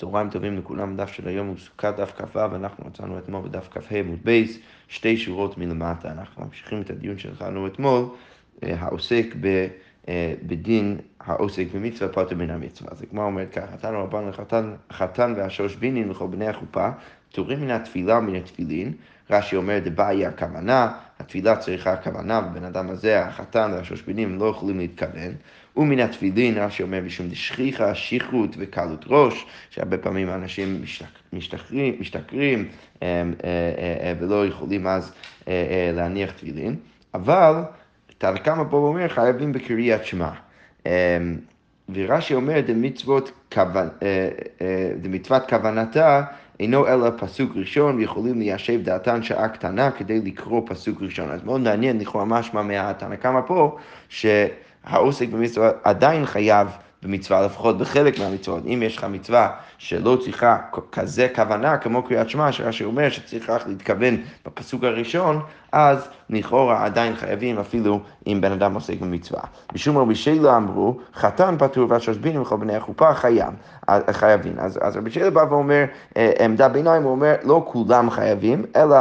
צהריים טובים לכולם, דף של היום הוא סוכה דף כ"ו, ואנחנו מצאנו אתמול בדף כ"ה עמוד בייס, שתי שורות מלמטה. אנחנו ממשיכים את הדיון שלנו אתמול, העוסק בדין העוסק במצווה פטור מן המצווה. אז הגמרא אומרת כך, חתן ורבן לחתן והשוש בינין וכל בני החופה, פטורים מן התפילה ומן התפילין. רש"י אומר, דבעי היא הכוונה, התפילה צריכה הכוונה, ובן אדם הזה, החתן והשוש בינין, לא יכולים להתכוון. ומן התפילין, רש"י אומר, בשום דשכיחה, שכרות וקלות ראש, שהרבה פעמים אנשים משתכרים ולא יכולים אז להניח תפילין. אבל תרקמה פה אומר, חייבים בקריאת שמע. ורש"י אומר, דמצוות כוונתה, אינו אלא פסוק ראשון, ויכולים ליישב דעתן שעה קטנה כדי לקרוא פסוק ראשון. אז מאוד מעניין, לכאורה משמע מהתנא קמא פה, שהעוסק במצווה עדיין חייב במצווה, לפחות בחלק מהמצוות. אם יש לך מצווה שלא צריכה כזה כוונה, כמו קריאת שמע, שרש"י אומר שצריך רק להתכוון בפסוק הראשון, אז לכאורה עדיין חייבים, אפילו אם בן אדם עוסק במצווה. משום רבי שי לא אמרו, חתן פטור והשוש בינין וכל בני החופה חייבים. אז רבי שי בא ואומר, עמדה ביניים, הוא אומר, לא כולם חייבים, אלא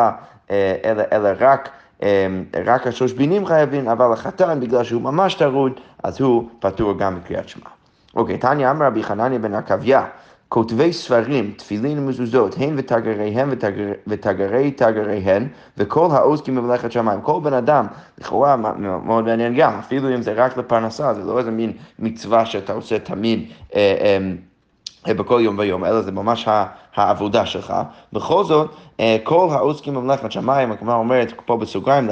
רק השוש בינין חייבים, אבל החתן, בגלל שהוא ממש טרוד, אז הוא פטור גם בקריאת שמע. אוקיי, תניא אמר רבי חנניה בן עקיבא, כותבי ספרים, תפילין ומזוזות, הן ותגריהם ותגרי תגריהן, וכל העוסקים במלאכת שמיים. כל בן אדם, לכאורה, מאוד מעניין גם, אפילו אם זה רק לפרנסה, זה לא איזה מין מצווה שאתה עושה תמיד בכל יום ויום, אלא זה ממש העבודה שלך. בכל זאת, כל העוסקים במלאכת שמיים, כמו אומרת פה בסוגריים,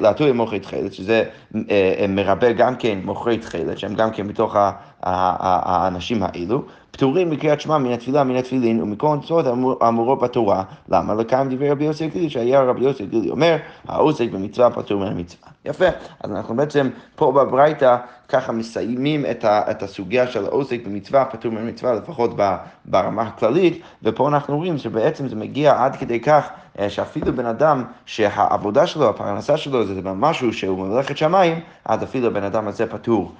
להטוי מוכרי תחילת, שזה מרבה גם כן מוכרי תחילת, שהם גם כן בתוך האנשים האלו, פטורים בקריאת שמע מן התפילה, מן התפילין, ומכל מצוות האמורות בתורה. למה? לקיים דברי רבי יוסי הגלילי, שהיה רבי יוסי הגלילי אומר, העוסק במצווה פטור מן המצווה. יפה, אז אנחנו בעצם פה בברייתא, ככה מסיימים את הסוגיה של העוסק במצווה פטור מן המצווה, לפחות ברמה הכללית, ופה אנחנו רואים שבעצם זה מגיע עד כדי כך, שאפילו בן אדם שהעבודה שלו, הפרנסה שלו, זה משהו שהוא מלאכת שמיים, אז אפילו בן אדם הזה פטור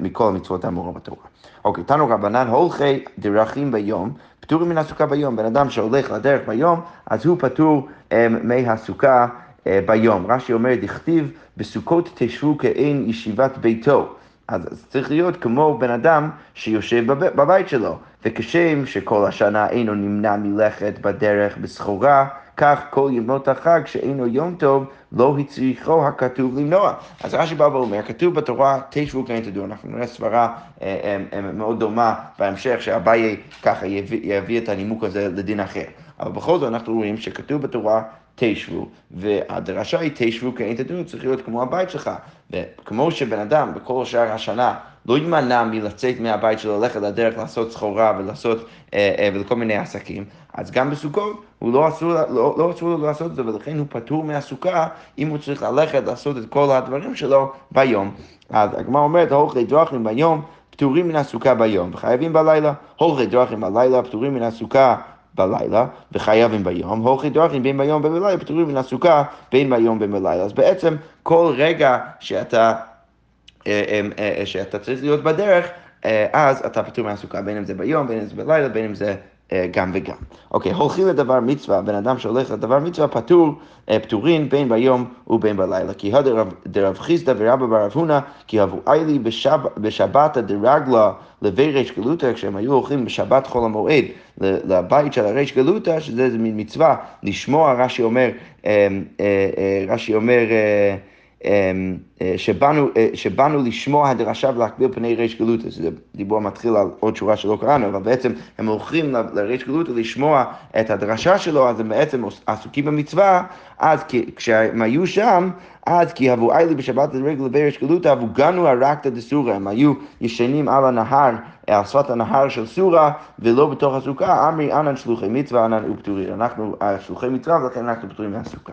מכל מצוות האמורות בתורה. אוקיי, תנו רבנן, הולכי דרכים ביום, פטורים מן הסוכה ביום. בן אדם שהולך לדרך ביום, אז הוא פטור מהסוכה ביום. רש"י אומר, דכתיב, בסוכות תשבו כאין ישיבת ביתו. אז צריך להיות כמו בן אדם שיושב בבית שלו, וכשם שכל השנה אינו נמנע מלכת בדרך בסחורה, כך כל ימות החג שאינו יום טוב, לא הצריכו הכתוב למנוע. אז רש"י בא ואומר, כתוב בתורה, תשבו כאין תדעו. אנחנו נראה סברה מאוד דומה בהמשך, שאביי ככה יביא את הנימוק הזה לדין אחר. אבל בכל זאת אנחנו רואים שכתוב בתורה, תשבו, והדרשה היא תשבו כאין תדעו, צריך להיות כמו הבית שלך. וכמו שבן אדם בכל שאר השנה לא ימנע מלצאת מהבית שלו, ללכת לדרך לעשות סחורה ולכל מיני עסקים, אז גם בסוכות הוא לא אסור לו לעשות את זה, ולכן הוא פטור מהסוכה אם הוא צריך ללכת לעשות את כל הדברים שלו ביום. אז הגמרא אומרת, הולכי דרכים ביום, פטורים מן הסוכה ביום, וחייבים בלילה. הולכי דרכים בלילה, פטורים מן הסוכה בלילה, וחייבים ביום. הולכי דרכים בין ביום ובלילה, פטורים מן הסוכה בין ביום ובלילה. אז בעצם כל רגע שאתה צריך להיות בדרך, אז אתה פטור מהסוכה, בין אם זה ביום, בין אם זה בלילה, בין אם זה גם וגם. אוקיי, הולכים לדבר מצווה, בן אדם שהולך לדבר מצווה פטורין בין ביום ובין בלילה. כי דרב חיסדא ורבה ברב הונא, כי הבואי לי בשבת דרגלה לבי ריש גלותא, כשהם היו הולכים בשבת חול המועד לבית של הריש גלותא, שזה מין מצווה לשמוע. רש"י אומר שבאנו לשמוע הדרשה ולהקביל פני ריש גלותא, שזה דיבור מתחיל על עוד שורה שלא קראנו, אבל בעצם הם הולכים לריש גלותא לשמוע את הדרשה שלו, אז הם בעצם עסוקים במצווה. אז כשהם היו שם, אז כי הבואי לי בשבת לבי ריש גלותא, הבוגנו הרקתא דסורא, הם היו ישנים על הנהר, על שפת הנהר של סורה, ולא בתוך הסוכה. אמרי אנן שלוחי מצווה, אנן ופטורים. אנחנו שלוחי מצווה, ולכן אנחנו פטורים מהסוכה.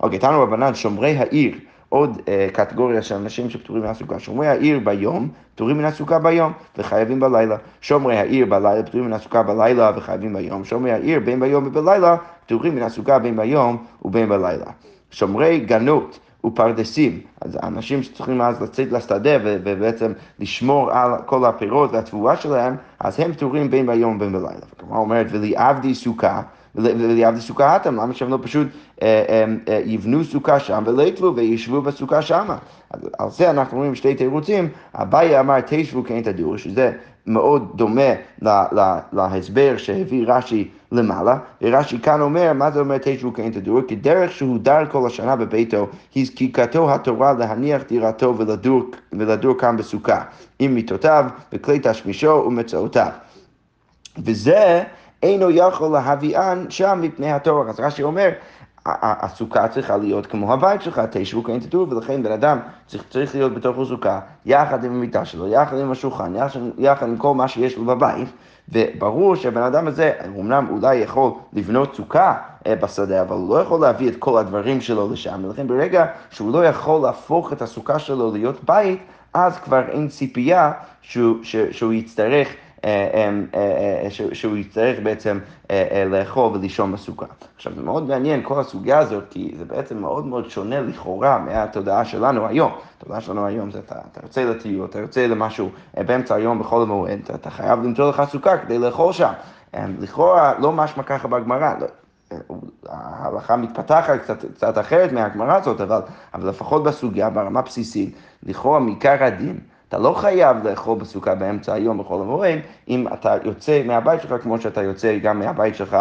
אוקיי, תנו רבנן, שומרי העיר, עוד קטגוריה של אנשים שפטורים מהסוכה. שומרי העיר ביום, פטורים מן הסוכה ביום, וחייבים בלילה. שומרי העיר בלילה, פטורים מן הסוכה בלילה, וחייבים ביום. שומרי העיר בין ביום ובלילה, פטורים מן הסוכה בין ביום ובין בלילה. שומרי גנות ופרדסים. אז אנשים שצריכים אז לצאת לשדה ובעצם לשמור על כל הפירות והתבואה שלהם, אז הם פטורים בין ביום ובין בלילה. וכמו אומרת, ולעבדי סוכה, ולעבדי סוכה אתם, למה שהם לא פשוט יבנו סוכה שם ולהתלו וישבו בסוכה שם. על זה אנחנו רואים שתי תירוצים, אביי אמר תשבו כן תדעו, שזה מאוד דומה להסבר שהביא רשי למעלה, ורשי כאן אומר, מה זה אומר תשבו כן תדעו? כי דרך שהוא דר כל השנה בביתו, הזקיקתו התורה להניח דירתו ולדור כאן בסוכה, עם מיטותיו, בכלי תשמישו ומצאותיו. וזה אינו יכול להביאן שם מפני התורה. אז רש"י אומר, הסוכה צריכה להיות כמו הבית שלך, תשבו כן תדעו, ולכן בן אדם צריך להיות בתוך הסוכה, יחד עם המיטה שלו, יחד עם השולחן, יחד עם כל מה שיש לו בבית, וברור שהבן אדם הזה, אמנם אולי יכול לבנות סוכה בשדה, אבל הוא לא יכול להביא את כל הדברים שלו לשם, ולכן ברגע שהוא לא יכול להפוך את הסוכה שלו להיות בית, אז כבר אין ציפייה שהוא יצטרך, שהוא יצטרך בעצם לאכול ולישון בסוכה. עכשיו זה מאוד מעניין כל הסוגיה הזאת, כי זה בעצם מאוד מאוד שונה לכאורה מהתודעה שלנו היום. התודעה שלנו היום זה אתה רוצה לטיול, אתה רוצה למשהו באמצע היום בכל המועד, אתה חייב למצוא לך סוכה כדי לאכול שם. לכאורה לא משמע ככה בגמרא, ההלכה מתפתחת קצת אחרת מהגמרא הזאת, אבל לפחות בסוגיה ברמה בסיסית, לכאורה מעיקר הדין, אתה לא חייב לאכול בסוכה באמצע היום בכל המועד, אם אתה יוצא מהבית שלך כמו שאתה יוצא גם מהבית שלך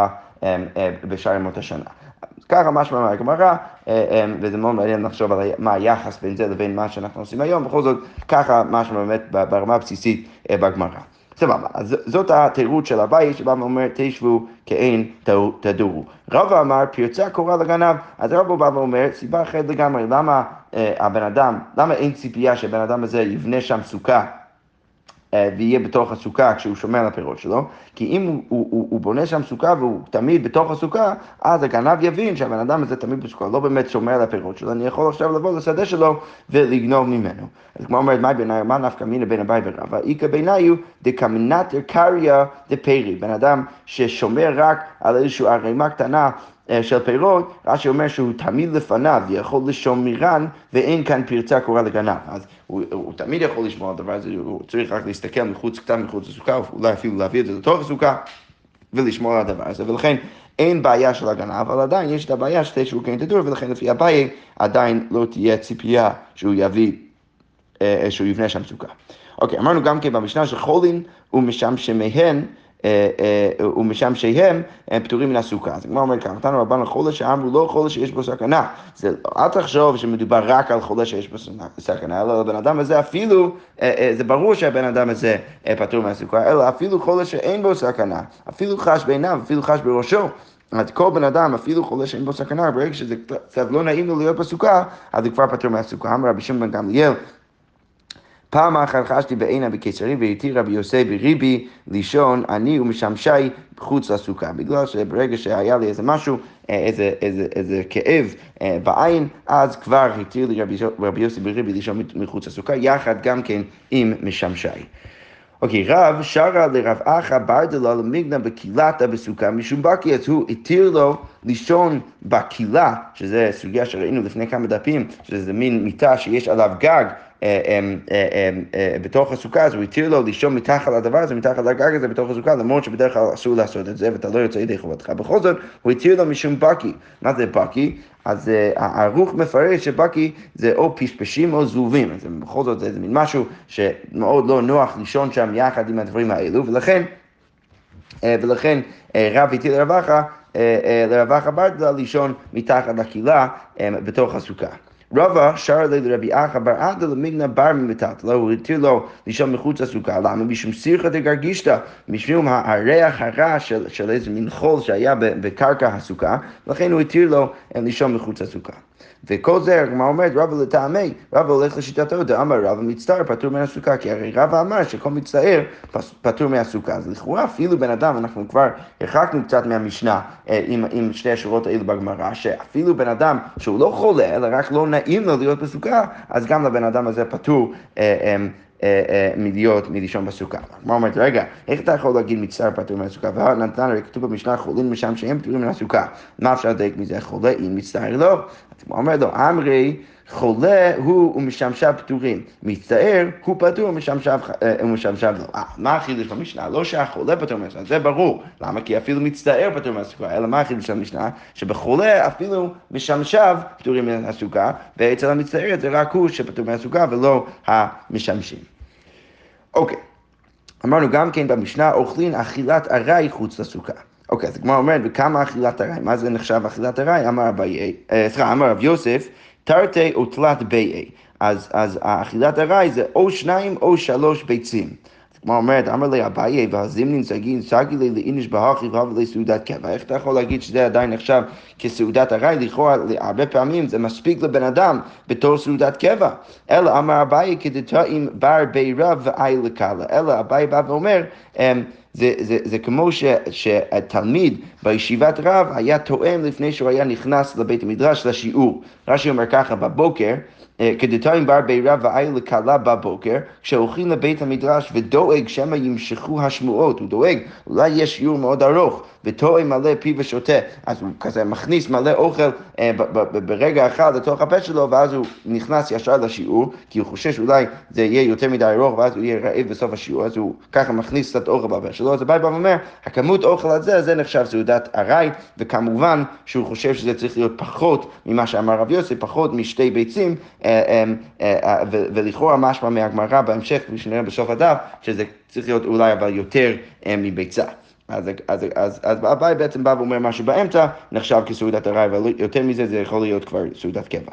בשאר ימות השנה. ככה משמע מהגמרא, וזה מאוד מעניין לחשוב על מה היחס בין זה לבין מה שאנחנו עושים היום, בכל זאת ככה משמע באמת ברמה הבסיסית בגמרא. סבבה, אז זאת התירות של הבית שבה אומר תשבו כאין תדורו. רבה אמר פרצה קורא לגנב, אז רבה בא ואומר סיבה אחרת לגמרי, למה הבן אדם, למה אין ציפייה שהבן אדם הזה יבנה שם סוכה ויהיה בתוך הסוכה כשהוא שומע על הפירות שלו, כי אם הוא בונה שם סוכה והוא תמיד בתוך הסוכה, אז הגנב יבין שהבן אדם הזה תמיד בסוכה, לא באמת שומע על הפירות שלו, אני יכול עכשיו לבוא לשדה שלו ולגנוב ממנו. אז כמו אומרת, מה ביניו, מה נפקא מינה בין אביי ורבא? איקא ביניו דקמינטר קריא דפרי, בן אדם ששומע רק על איזושהי ערימה קטנה של פירות, רש"י אומר שהוא תמיד לפניו, יכול לשומרן, ואין כאן פרצה קורא לגנב. אז הוא תמיד יכול לשמוע על דבר הזה, הוא צריך רק להסתכל מחוץ לסוכה, אולי אפילו להביא את זה לתוך הסוכה, ולשמוע על הדבר הזה, ולכן אין בעיה של הגנב, אבל עדיין יש את הבעיה שתשבו כן תדעו, ולכן לפי הבעיה עדיין לא תהיה ציפייה שהוא יביא, שהוא יבנה שם סוכה. אוקיי, אמרנו גם כן במשנה שחולין ומשמשמיהן, ומשם שהם פטורים מן הסוכה. אז כמו אומר כאן, נתנו רבן לחולה שאמרו לא חולה שיש בו סכנה. זה לא תחשוב שמדובר רק על חולה שיש בו סכנה, אלא הבן אדם הזה אפילו, זה ברור שהבן אדם הזה פטור מן הסוכה, אלא אפילו חולה שאין בו סכנה, אפילו חש בעיניו, אפילו חש בראשו. אז כל בן אדם, אפילו חולה שאין בו סכנה, ברגע שזה קצת לא נעים לו להיות בסוכה, אז הוא כבר פטור מן הסוכה. אמר רבי שי בן גמליאל, פעם אחר חשתי בעיני בקיסרי והייתי רבי יוסף בריבי לישון אני ומשמשי חוץ לסוכה. בגלל שברגע שהיה לי איזה משהו, איזה כאב בעין, אז כבר הייתי רבי יוסף בריבי לישון מחוץ לסוכה, יחד גם כן עם משמשי. אוקיי, רב שרה לרב אחא ברדלה למגנה בקילתה בסוכה משום בקי, אז הוא התיר לו לישון בקילה, שזה סוגיה שראינו לפני כמה דפים, שזה מין מיטה שיש עליו גג, בתוך הסוכה, אז הוא התיר לו לישון מתחת לדבר הזה, מתחת לגג הזה בתוך הסוכה, למרות שבדרך כלל אסור לעשות את זה ואתה לא יוצא ידי חובתך. בכל זאת, הוא התיר לו משום בקי. מה זה בקי? אז הערוך מפרש שבקי זה או פשפשים או זובים, אז בכל זאת זה מין משהו שמאוד לא נוח לישון שם יחד עם הדברים האלו, ולכן רב התיר לרב אחא ברדלה לישון מתחת לקילה בתוך הסוכה. רבה שר לי לרבי אחא ברדלה למגנה בר ממיטתלה, הוא התיר לו לישון מחוץ לסוכה, למה? משום סירחא דגרגישתא, משום הריח הרע של איזה מין חול שהיה בקרקע הסוכה, לכן הוא התיר לו לישון מחוץ לסוכה. וכל זה, מה אומרת, רבה לטעמי, רבה הולך לשיטתו, דאמר רבה מצטער פטור מן הסוכה, כי הרי רבה אמר שכל מצטער פטור מהסוכה. אז לכאורה אפילו בן אדם, אנחנו כבר הרחקנו קצת מהמשנה עם שתי השורות האלה בגמרא, שאפילו בן אדם שהוא לא חולה, אלא רק לא נעים לו להיות בסוכה, אז גם לבן אדם הזה פטור מלישון בסוכה. מה אומרת, רגע, איך אתה יכול להגיד מצטער פטור מן הסוכה? והנתן הרי כתוב במשנה חולין משם שהם פטורים מן הסוכה. מה אפשר לדייק מזה? חולה אין מצטער לא. מה אומר לו, אמרי חולה הוא ומשמשיו פטורים, מצטער הוא פטור ומשמשיו לא. מה החידוש במשנה? לא שהחולה פטור מהסוכה, זה ברור. למה? כי אפילו מצטער פטור מהסוכה, אלא מה החידוש במשנה? שבחולה אפילו משמשיו פטורים מהסוכה, ואצל המצטער זה רק הוא שפטור מהסוכה ולא המשמשים. אוקיי, אמרנו גם כן במשנה, אוכלין אכילת ארעי חוץ לסוכה. אוקיי, אז הגמרא אומרת, וכמה אכילת ארעי? מה זה נחשב אכילת ארעי? אמר רב יוסף, תרתי או תלת ביי. אז אכילת ארעי זה או 2 או 3 ביצים. כמו אומרת, אמר לי אביי, והזימנין סגין, סגי לי לאיניש בהכי והבלי סעודת קבע. איך אתה יכול להגיד שזה עדיין עכשיו כסעודת ארעי? לכאורה, הרבה פעמים זה מספיק לבן אדם בתור סעודת קבע. אלא אמר אביי, כדתאים בר בי רב ואי לקלה. אלא אביי בא ואומר, זה כמו שהתלמיד בישיבת רב היה תואם לפני שהוא היה נכנס לבית המדרש לשיעור. רשי אומר ככה, בבוקר, כדתיים בר בי רב ואי לקלה בבוקר, כשהולכים לבית המדרש ודואג שמה ימשכו השמועות, הוא דואג, אולי יש שיעור מאוד ארוך, ותואם מלא פי ושוטה, אז הוא כזה מכניס מלא אוכל ברגע אחד לתוך הפה שלו, ואז הוא נכנס ישר לשיעור, כי הוא חושש אולי זה יהיה יותר מדי ארוך, ואז הוא יהיה רעב בסוף השיעור, אז הוא ככה מכניס קצת אוכל בפה שלו, אז הבית אומר, הכמות אוכל הזה, זה נחשב סעודת ארעי, וכמובן שהוא חושב שזה צריך להיות פחות ממה שאמר רב יוסף, פחות משתי ביצים, ולכאורה משמע מהגמרא בהמשך, שנראה בסוף הדף, שזה צריך להיות אולי אבל יותר מביצה. אז אביי בעצם בא ואומר משהו באמצע, נחשב כסעודת ארעי, אבל יותר מזה זה יכול להיות כבר סעודת קבע.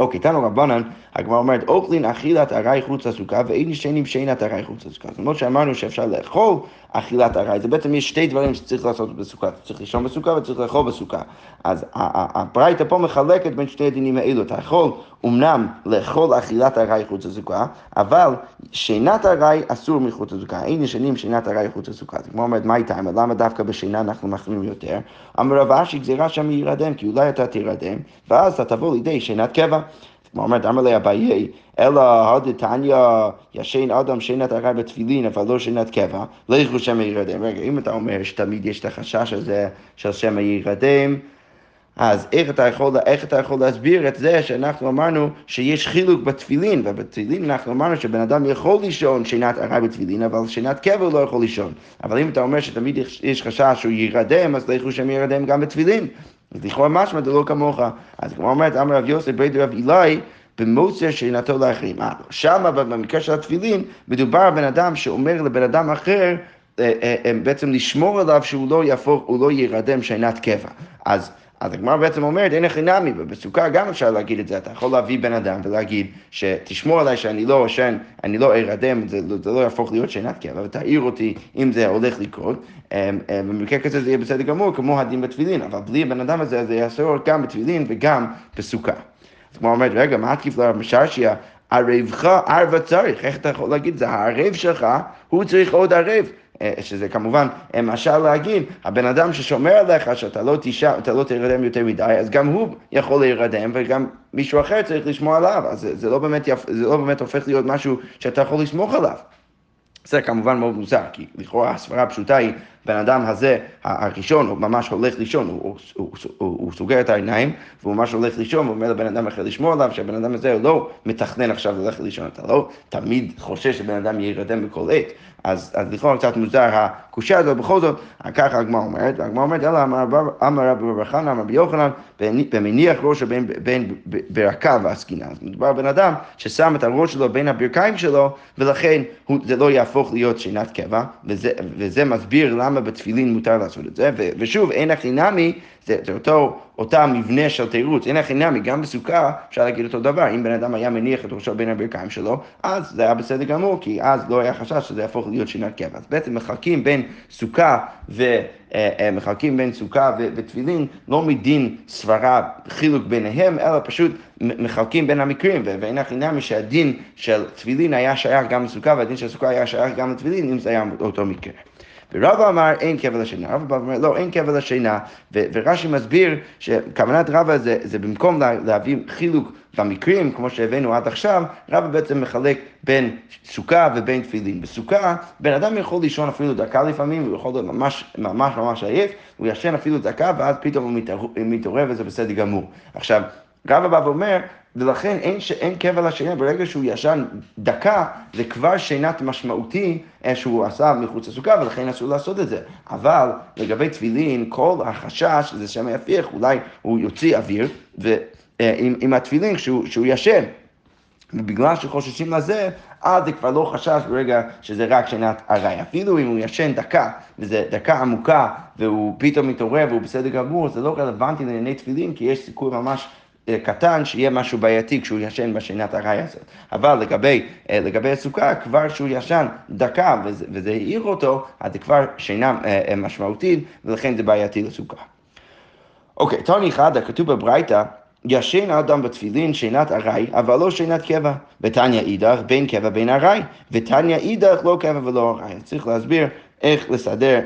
אוקיי, תנו רבנן, הגמרא אומרת, אוכלין אכילת ארעי חוץ לסוכה, ואין ישנים שאינת ארעי חוץ לסוכה. זאת אומרת שאמרנו שאפשר לאכול אכילת ארעי. זה בעצם יש שתי דברים שצריך לעשות בסוכה. צריך לישון בסוכה וצריך לאכול בסוכה. אז הברייתא פה מחלקת בין שני הדינים האלו. אתה יכול אמנם לאכול אכילת ארעי חוץ לסוכה, אבל שאינת ארעי אסור מחוץ לסוכה. אין ישנים שאינת ארעי חוץ לסוכה. זאת אומרת, מה איתה? למה דווקא בשינה אנחנו מחמירים יותר? אמר רבה, גזירה שם ירדם, כי אולי אתה תירדם, ואז אתה תבוא לידי שינת קבע. אומרת, אמר לי אביי, אלא הדתניה ישן אדם שינת ארעי בתפילין, אבל לא שינת קבע, לא יכלו שמא ירדם. רגע, אם אתה אומר שתמיד יש את החשש הזה של שמא ירדם, אז איך אתה יכול להסביר את זה שאנחנו אמרנו שיש חילוק בתפילין, ובתפילין אנחנו אמרנו שבן אדם יכול לישון שינת ארעי בתפילין, אבל שינת קבע לא יכול לישון. אבל אם אתה אומר שתמיד יש חשש שהוא ירדם, אז לא יכלו שמא ירדם גם בתפילין. אז לכאורה משמע, זה לא כמוך. אז כמו אומרת, אמר רב יוסף, בית רב אילאי, במוצר שאינתו לאחרים. שמה, במקרה של התפילין, מדובר בן אדם שאומר לבן אדם אחר, בעצם לשמור עליו שהוא לא יהפוך, הוא לא ירדם שאינת קבע. אז הגמרא בעצם אומרת, אין הכי נמי, ובסוכה גם אפשר להגיד את זה, אתה יכול להביא בן אדם ולהגיד שתשמור עליי שאני לא ארדם, זה לא יהפוך להיות שאינת קבע, ותעיר אותי אם זה הולך לקרות, במקרה כזה זה יהיה בסדר גמור, כמו הדין בתפילין, אבל בלי הבן אדם הזה, זה יאסור גם בתפילין וגם בסוכה. אז כמו אומרת, רגע, מה התקיף לרב משרשיה? ערבך ערב צריך, איך אתה יכול להגיד? זה הערב שלך, הוא צריך עוד ערב. שזה כמובן משל להגיד, הבן אדם ששומר עליך שאתה לא תירדם יותר מדי, אז גם הוא יכול להירדם וגם מישהו אחר צריך לשמוע עליו, אז זה לא באמת הופך להיות משהו שאתה יכול לסמוך עליו. זה כמובן מאוד מוזר, כי לכאורה הסברה הפשוטה היא, בן אדם הזה, הראשון, הוא ממש הולך לישון, הוא סוגר את העיניים, והוא ממש הולך לישון, הוא אומר לבן אדם אחר לשמור עליו, שהבן אדם הזה לא מתכנן עכשיו ללכת לישון, אתה לא תמיד חושש שבן אדם ירדם בכל עת, אז לכאורה קצת מוזר הקושה הזו, בכל זאת, ככה הגמרא אומרת, אלא אמר רבי חנניה, אמר רבי יוחנן, במניח ראשו בין ברכה והסכינה, אז מדובר בן אדם ששם את הראש שלו בין הברכיים שלו, ולכן זה לא יהפוך להיות שינת קבע, וזה מסביר למה בתפילין מותר לעשות את זה, ושוב, אין הכי נמי, זה אותה מבנה של תירוץ, אין הכי נמי, גם בסוכה אפשר להגיד אותו דבר, אם בן אדם היה מניח את ראשו בין הברכיים שלו, אז זה היה בסדר גמור, כי אז לא היה חשש שזה יהפוך להיות שינת קבע. אז בעצם מחלקים בין סוכה ותפילין, לא מדין סברה חילוק ביניהם, אלא פשוט מחלקים בין המקרים, ואין הכי נמי שהדין של תפילין היה שייך גם לסוכה, והדין של סוכה היה שייך גם לתפילין, אם זה היה אותו מקרה. ורבה אמר אין קבע לשינה, רבה אמר לא, אין קבע לשינה, ורש"י מסביר שכוונת רבה זה במקום להביא חילוק במקרים, כמו שהבאנו עד עכשיו, רבה בעצם מחלק בין סוכה ובין תפילין. בסוכה, בן אדם יכול לישון אפילו דקה לפעמים, הוא יכול להיות ממש ממש ממש עייף, הוא ישן אפילו דקה ואז פתאום הוא מתעורר וזה בסדר גמור. עכשיו, רבה בא ואומר, ולכן אין כאב על השינה, ברגע שהוא ישן דקה, זה כבר שינת משמעותי שהוא עשה מחוץ לסוכה, ולכן אסור לעשות את זה. אבל לגבי תפילין, כל החשש זה שם יפיך, אולי הוא יוציא אוויר, ועם התפילין שהוא ישן. ובגלל שחוששים לזה, אז זה כבר לא חשש ברגע שזה רק שינת הרי. אפילו אם הוא ישן דקה, וזו דקה עמוקה, והוא פתאום מתעורר והוא בסדר גמור, זה לא רלוונטי לענייני תפילין, כי יש סיכוי ממש קטן שיהיה משהו בעייתי כשהוא ישן בשינת הרי הזאת. אבל לגבי הסוכה, כבר שהוא ישן דקה וזה העיר אותו, אז זה כבר שינה משמעותית, ולכן זה בעייתי לסוכה. אוקיי, תוני אחד, הכתוב בברייתא, ישן האדם בתפילין שינת ארעי, אבל לא שינת קבע. ותניא אידך בין קבע בין ארעי, ותניא אידך לא קבע ולא ארעי. צריך להסביר איך לסדר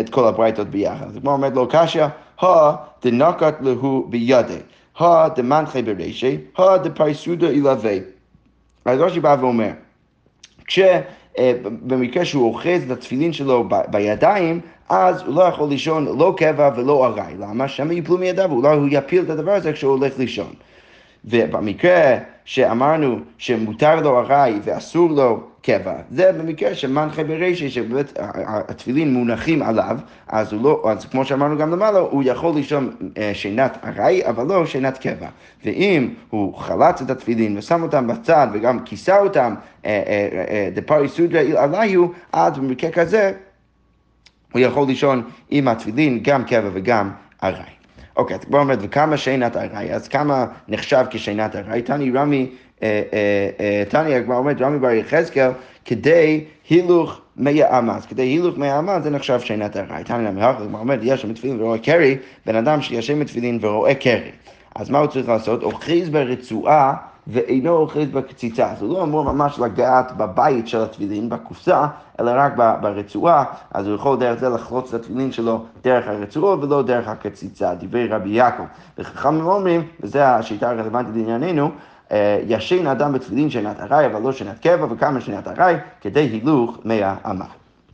את כל הברייתות ביחד. זה כמו אומרת לו קשיא, הא דנקת להו בידי, הא דמנחה ברשי, הא דפייסודא אילווה. אז רש"י בא ואומר, במקרה שהוא אוחז לתפילין שלו בידיים, אז הוא לא יכול לישון לא קבע ולא ארעי. למה? שם ייפלו מידיו, ואולי הוא יפיל את הדבר הזה כשהוא הולך לישון. ובמקרה שאמרנו שמותר לו ארעי ואסור לו קבע, זה במקרה שמנחה ברשי, שבאמת התפילין מונחים עליו, אז הוא לא, אז כמו שאמרנו גם למעלה, הוא יכול לישון שינת ארעי, אבל לא שינת קבע. ואם הוא חלץ את התפילין ושם אותם בצד וגם כיסה אותם, דפארי סודרה איל עליו, אז במקרה כזה, הוא יכול לישון עם התפילין, גם קבע וגם ארעי. אוקיי, אז כבר אומרת, וכמה שינת ארעי, אז כמה נחשב כשינת ארעי? תני רמי, כבר אומרת, רמי בר יחזקאל, כדי הילוך 100 אמה, כדי הילוך 100 אמה, זה נחשב שינת ארעי. תני רמי, כבר אומרת, יש שם תפילין ורואה קרי, בן אדם שישן בתפילין ורואה קרי. אז מה הוא צריך לעשות? אוחז ברצועה, ואינו אוחז בקציצה. אז הוא לא אמור ממש לגעת בבית של התפילין, בקופסה, אלא רק ברצועה, אז הוא יכול דרך זה לחלוץ את התפילין שלו דרך הרצועה ולא דרך הקציצה, דברי רבי יעקב. וחכמים אומרים, וזו השיטה הרלוונטית לענייננו, ישן אדם בתפילין שינת ארעי, אבל לא שינת קבע, וכמה שינת ארעי, כדי הילוך 100 אמה.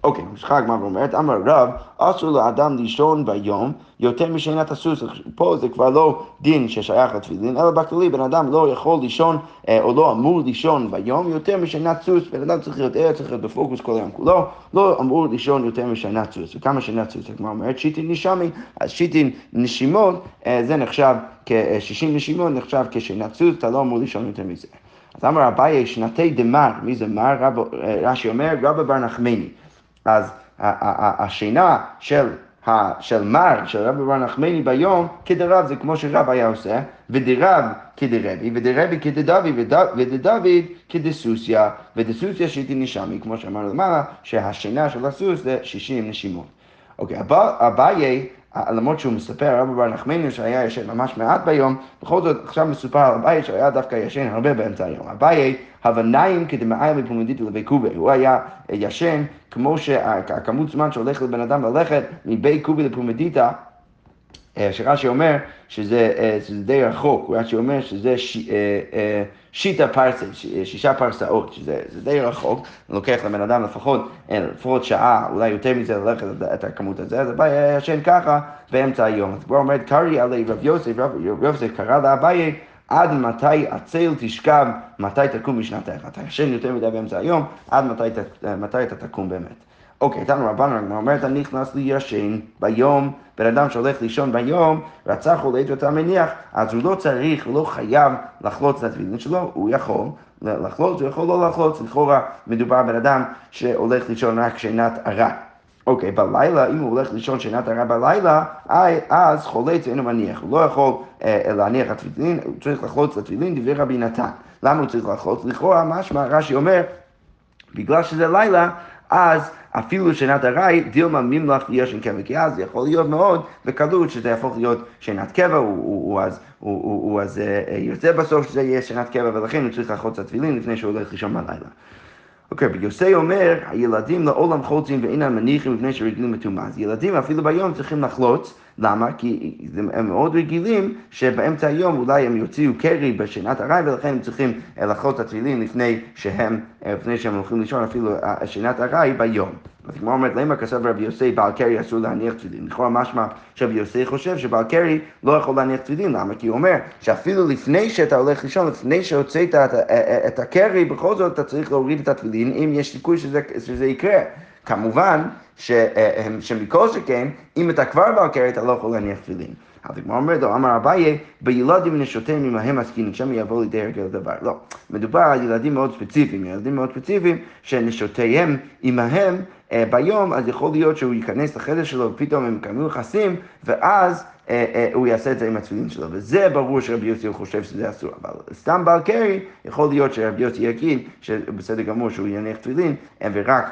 אוקיי, משחק מה ואומרת, אמר רב, אסור לאדם לישון ביום יותר משינת הסוס. פה זה כבר לא דין ששייך לתפילין, אלא בכללי בן אדם לא יכול לישון או לא אמור לישון ביום יותר משינת סוס. בן אדם צריך להיות ער, צריך להיות בפוקוס כל היום כולו, לא אמור לישון יותר משינת סוס. וכמה שינת סוס? כמו אומרת, שיטין נשמי, אז שיטין נשימות, זה נחשב כ-60 נשימות, נחשב כשינת סוס, אתה לא אמור לישון יותר מזה. אז אמר אביי, שנתי דמר, מי זה מר? רש"י אומר, רבה בר נחמני. אז השינה של מר, של רבי בר נחמני ביום, כדרב זה כמו שרב היה עושה, ודרב כדרבי, ודרבי כדדבי, ודדבי כדסוסיה, ודסוסיה שיטי נשמי, כמו שאמרנו למעלה, שהשינה של הסוס זה 60 נשימות. אוקיי, אביי, למרות שהוא מספר, רבי בר נחמני שהיה ישן ממש מעט ביום, בכל זאת עכשיו מסופר על אביי שהיה דווקא ישן הרבה באמצע היום. אביי, הבניים כדמעיים מפומדית לבי קובי, הוא היה ישן כמו שהכמות זמן שהולך לבן אדם ללכת מבי קובי לפומדיתה, שרש"י אומר שזה די רחוק, רש"י אומר שזה שיטה פרסה, 6 פרסאות, שזה די רחוק, לוקח לבן אדם לפחות שעה, אולי יותר מזה ללכת את הכמות הזה, אז אביי ישן ככה באמצע היום. אז כבר אומרת, קרי עלי רב יוסף, רב יוסף קרא לאביי, עד מתי עצל תשכב, מתי תקום משנתך? אתה ישן יותר מדי באמצע היום, עד מתי אתה תקום באמת. אוקיי, תנו רבן אומרת, אני נכנס לישן ביום, בן אדם שהולך לישון ביום, רצה חולט ואתה מניח, אז הוא לא צריך, הוא לא חייב לחלוץ את התפילין שלו, הוא יכול לחלוץ, הוא יכול לא לחלוץ, לכאורה מדובר בן אדם שהולך לישון רק שינת ארעי. אוקיי, בלילה, אם הוא הולך לישון שינת ארעי בלילה, אז חולץ ואינו מניח, הוא לא יכול להניח התפילין, הוא צריך לחלוץ לתפילין, דברי רבי נתן. למה הוא צריך לחלוץ? לכאורה משמע, רש"י אומר, בגלל שזה לילה, אז אפילו שינת ארעי, דילמה ממלך לישן קבע, כי אז יכול להיות מאוד בקלות שזה יהפוך להיות שינת קבע, הוא אז יוצא בסוף שזה יהיה שינת קבע, ולכן הוא צריך לחלוץ לתפילין לפני שהוא הולך לישון בלילה. אוקיי, רבי יוסי אומר, הילדים לעולם חולצים ואינם מניחים לפני שרגלים מטומאה. אז ילדים אפילו ביום צריכים לחלוץ, למה? כי הם מאוד רגילים שבאמצע היום אולי הם יוציאו קרי בשינת הרעי, ולכן הם צריכים לחלוט את התפילין לפני שהם הולכים לישון, אפילו שינת הרעי ביום. אז כמו אומרת, למה כסב רבי יוסי בעל קרי אסור להניח תפילין? לכאורה משמע שרבי יוסי חושב שבעל קרי לא יכול להניח תפילין. למה? כי הוא אומר שאפילו לפני שאתה הולך לישון, לפני שהוצאת את הקרי, בכל זאת אתה צריך להוריד את התפילין, אם יש סיכוי שזה יקרה. כמובן שמכל שכן, אם אתה כבר בעל קרי, אתה לא יכול להניח תפילין. אז כמו אומרת, לא, אמר אביי, בילדים נשותם עמהם עסקינן, שם יבוא לידי הרגל הדבר. לא, מדובר על ילדים מאוד ספציפיים שנשותיהם עמהם ביום, אז יכול להיות שהוא ייכנס לחדר שלו ופתאום הם יקנו חסים, ואז הוא יעשה את זה עם התפילין שלו, וזה ברור שרבי יוסי חושב שזה אסור. אבל סתם בעל קרי, יכול להיות שרבי יוסי יגיד שבסדר גמור שהוא יניח תפילין, ורק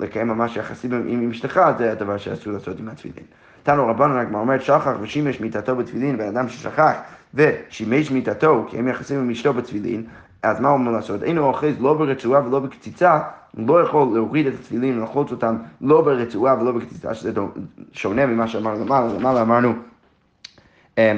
לקיים ממש יחסים עם אשתך, זה הדבר שאסור לעשות עם התפילין. תנו רבנו, רק מה אומרת, שכח ושימש מיטתו בתפילין, בן אדם ששכח ושימש מיטתו, כי הם יחסים עם אשתו בתפילין, אז מה הוא אמור לעשות? אינו אוחז לא ברצועה ולא בקציצה, לא יכול להוריד את התפילין, לחוץ אותם לא ברצועה ולא בקציצה, שזה שונה ממה שאמרנו למעלה. אמרנו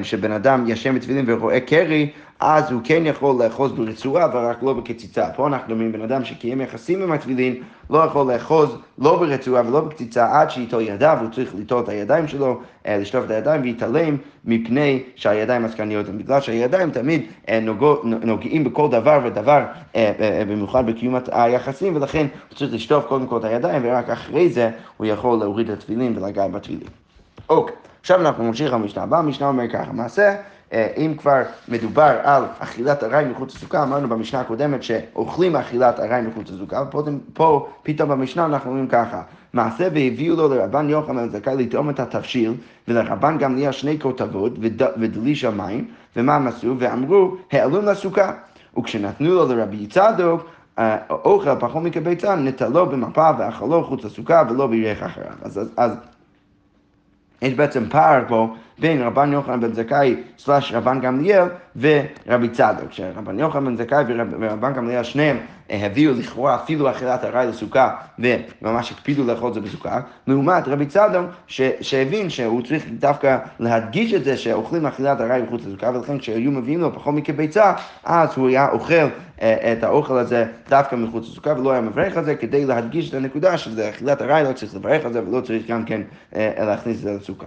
שבן אדם ישן בתפילין ורואה קרי, אז הוא כן יכול לאחוז ברצועה ורק לא בקציצה. פה אנחנו אומרים, בן אדם שקיים יחסים עם התפילין, לא יכול לאחוז לא ברצועה ולא בקציצה עד שיטול ידיו, הוא צריך ליטול את הידיים שלו, לשטוף את הידיים והתעלם מפני שהידיים עסקניות. בגלל שהידיים תמיד נוגעים בכל דבר ודבר, במיוחד בקיום היחסים, ולכן הוא צריך לשטוף קודם כל את הידיים, ורק אחרי זה הוא יכול להוריד את התפילין ולגעת בתפילין. אוקיי. עכשיו אנחנו ממשיך המשנה הבאה, המשנה אומר ככה, מעשה, אם כבר מדובר על אכילת הרעי מחוץ לסוכה, אמרנו במשנה הקודמת שאוכלים אכילת הרעי מחוץ לסוכה, פה פתאום במשנה אנחנו אומרים ככה, מעשה והביאו לו לרבן יוחנן זכאי לטעום את התבשיל, ולרבן גמליאל שני כותבות ודליש המים, ומה הם עשו? ואמרו, העלום לסוכה, וכשנתנו לו לרבי צדוק, אוכל פחום מקבצה, נטלו במפה ואכלו חוץ לסוכה ולא בירך אחריו. אז יש בעצם פער פה בין רבן יוחנן בן זכאי סלש רבן גמליאל ורבי צדוק. כשרבן יוחנן בן זכאי ורבן גמליאל שניהם הביאו לכאורה אפילו אכילת הרעי לסוכה וממש הקפידו לאכול את זה בסוכה. לעומת רבי צדוק שהבין שהוא צריך דווקא להדגיש את זה שאוכלים אכילת הרעי מחוץ לסוכה, ולכן כשהיו מביאים לו פחום מקבצה, אז הוא היה אוכל את האוכל הזה דווקא מחוץ לסוכה ולא היה מברך על זה, כדי להדגיש את הנקודה שזה אכילת הרעי, לא צריך לברך על זה ולא צריך גם כן להכניס את זה לסוכה.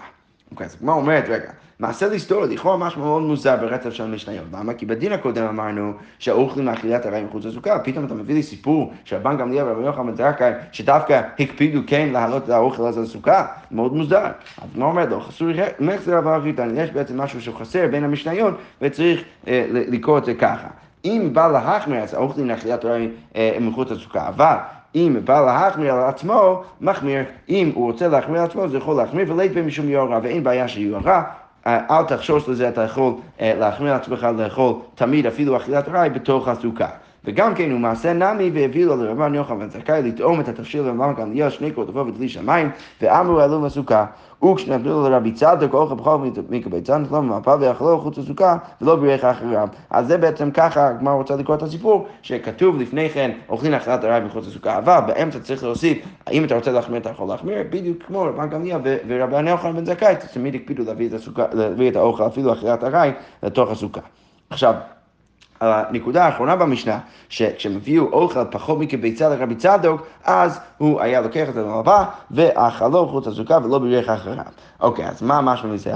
אוקיי, אז מה אומרת? רגע, מעשה להיסטוריה, לכאורה משהו מאוד מוזר ברצף של משניות. למה? כי בדין הקודם אמרנו שאוכלים אכילת הרעי מחוץ לסוכה, פתאום אתה מביא לי סיפור שרבן גמליאל ורבי יוחנן בן זכאי שדווקא הקפידו כן להעלות את האוכל הזה לסוכה, מאוד מוזר. אז מה אומרת לו? חסור מחזר אבל ריטן, יש בעצם משהו שחסר בין המשניות וצריך לקרוא את זה ככה. אם בא להחמיר, אז אוכלים אכילת הרעי מחוץ לסוכה, אבל אם בא להחמיר על עצמו, מחמיר. אם הוא רוצה להחמיר על עצמו, זה יכול להחמיר ולא יתבע משום יורה, ואין בעיה שיורה. אל תחשוש לזה, אתה יכול להחמיר על עצמך, לאכול תמיד אפילו אכילת רעי בתוך הסוכה. וגם כן הוא מעשה נמי והביא לו לרבן יוחנן בן זכאי לטעום את התבשיל ולרבן גמליאל שני כותבות ודליש המים, ואמרו העלו לסוכה, וכשנתנו לו לרבי צדוק אוכל פחור מקבצה, נטלו במפה ואכלו חוץ לסוכה ולא בירך אחריו. אז זה בעצם ככה, הגמרא רוצה לקרוא את הסיפור, שכתוב לפני כן אוכלים אכילת הרעי מחוץ לסוכה, אבל באמצע צריך להוסיף, אם אתה רוצה להחמיר אתה יכול להחמיר, בדיוק כמו רבן גמליאל ורבן יוחנן בן זכאי, תמיד הקפידו להביא את האוכל אפילו אכילת הרעי לתוך הסוכה. עכשיו הנקודה האחרונה במשנה, שכשמביאו אוכל פחות מקבצה לרבי צדוק, אז הוא היה לוקח את זה לרבה, ואכלו חוץ לסוכה ולא בירך אחריו. אוקיי, אז מה משהו מזה?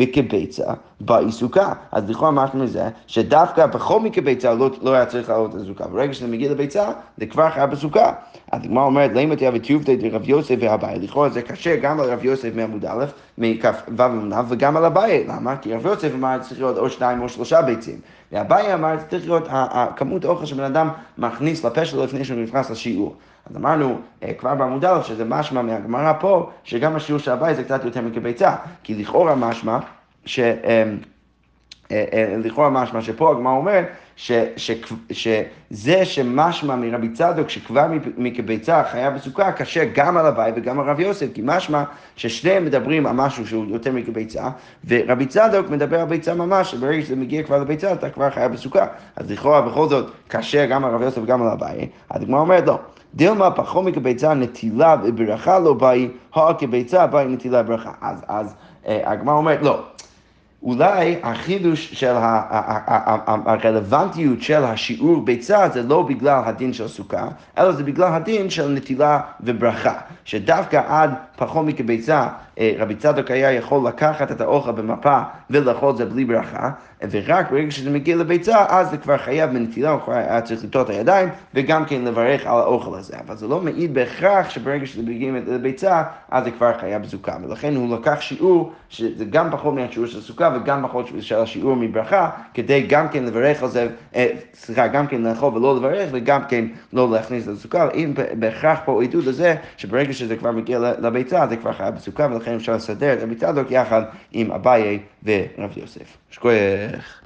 בקבצה, בעיסוקה. אז לכאורה משהו מזה, שדווקא פחות מקבצה לא היה צריך לעלות לסוכה. ברגע שזה מגיע לביצה, זה כבר חייב בסוכה. אז הגמרא אומרת, למה תהיה ותיובדי דרב יוסף והבאי? לכאורה זה קשה גם על רב יוסף מעמוד א', מכף ו' ומנב, וגם על הבאי. למה? כי רב יוסף אמר, צריך להיות או 2 או 3 ביצים. והבאי אמר, צריך להיות כמות האוכל שבן אדם מכניס לפה שלו לפני שהוא נכנס לשיעור. אז אמרנו כבר בעמוד א' שזה משמע מהגמרא פה, שגם השיעור של הבאי זה קצת יותר מקבצה. כי לכאורה משמע, שפה הגמרא אומרת, שזה שמשמע מרבי צדוק שכבר מקבצה חיה בסוכה קשה גם על הבאי וגם על רב יוסף, כי משמע ששניהם מדברים על משהו שהוא יותר מקבצה, ורבי צדוק מדבר על ביצה ממש, שברגע שזה מגיע כבר לביצה אתה כבר חיה בסוכה. אז לכאורה בכל זאת קשה גם על רב יוסף וגם על הבאי. הדוגמה אומרת לא, דילמה פחום מקבצה נטילה וברכה לא באי, הא כביצה באי נטילה וברכה. אז הגמרא אומרת, לא. אולי החידוש של הרלוונטיות של השיעור ביצה זה לא בגלל הדין של סוכה, אלא זה בגלל הדין של נטילה וברכה. שדווקא עד פחום מכביצה, רבי צדוק היה יכול לקחת את האוכל במפה ולאכול זה בלי ברכה, ורק ברגע שזה מגיע לביצה, אז זה כבר חייב מנטילה, הוא כבר היה צריך לטות הידיים, וגם כן לברך על האוכל הזה. אבל זה לא מעיד בהכרח שברגע שזה מגיע לביצה, אז זה כבר חייב סוכה. ולכן הוא לקח שיעור שזה גם פחום מהשיעור של סוכה, וגם פחות של השיעור מברכה, כדי גם כן לברך על זה, גם כן לאכול ולא לברך, וגם כן לא להכניס לסוכה. אם בהכרח פה עידוד הזה, שברגע שזה כבר מגיע לביצה, זה כבר חייב בסוכה, ולכן אפשר לסדר את הביצה דוק יחד עם אביי ורב יוסף. שכוייך.